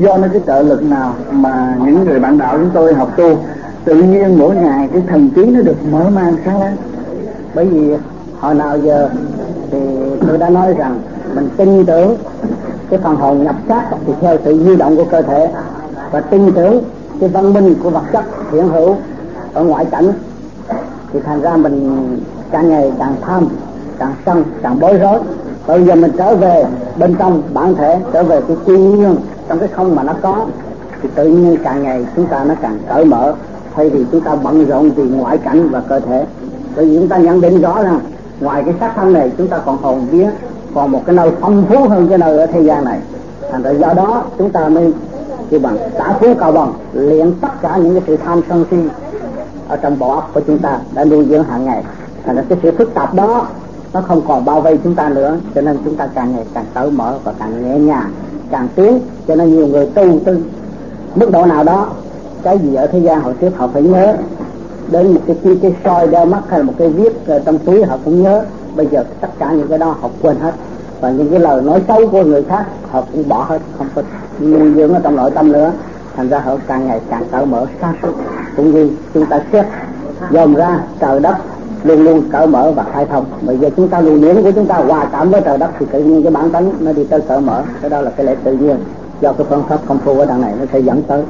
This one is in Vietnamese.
do nó cái trợ lực nào mà những người bạn đạo chúng tôi học tu tự nhiên mỗi ngày cái thần trí nó được mở mang sáng láng. Bởi vì hồi nào giờ thì tôi đã nói rằng mình tin tưởng cái phần hồn nhập xác thì theo sự di động của cơ thể, và tin tưởng cái văn minh của vật chất hiện hữu ở ngoại cảnh, thì thành ra mình càng ngày càng tham, càng sân, càng bối rối. Bây giờ mình trở về bên trong bản thể, trở về cái thiên nhiên trong cái không mà nó có, thì tự nhiên càng ngày chúng ta nó càng cởi mở, thay vì chúng ta bận rộn vì ngoại cảnh và cơ thể. Bởi vì chúng ta nhận định rõ rằng ngoài cái xác thân này chúng ta còn hồn vía, còn một cái nơi phong phú hơn cái nơi ở thế gian này. Thành ra do đó chúng ta mới như bằng xã phú cao bằng, luyện tất cả những cái sự tham sân si ở trong bộ óc của chúng ta đã nuôi dưỡng hàng ngày. Thành ra cái sự phức tạp đó nó không còn bao vây chúng ta nữa, cho nên chúng ta càng ngày càng cởi mở và càng nhẹ nhàng, càng tiến. Cho nên nhiều người tu tư mức độ nào đó, cái gì ở thế gian hồi trước họ phải nhớ, đến một cái soi đeo mắt hay một cái viết trong túi họ cũng nhớ. Bây giờ tất cả những cái đó họ quên hết, và những cái lời nói xấu của người khác họ cũng bỏ hết, không có nuôi dưỡng ở trong nội tâm nữa. Thành ra họ càng ngày càng cởi mở sáng suốt, cũng như chúng ta xếp dòm ra trời đất luôn luôn cởi mở và khai thông. Bây giờ chúng ta luôn miễn của chúng ta hòa cảm với trời đất thì tự nhiên cái bản tánh nó đi tới cởi mở. Cái đó là cái lẽ tự nhiên do cái phương pháp công phu ở đằng này nó sẽ dẫn tới.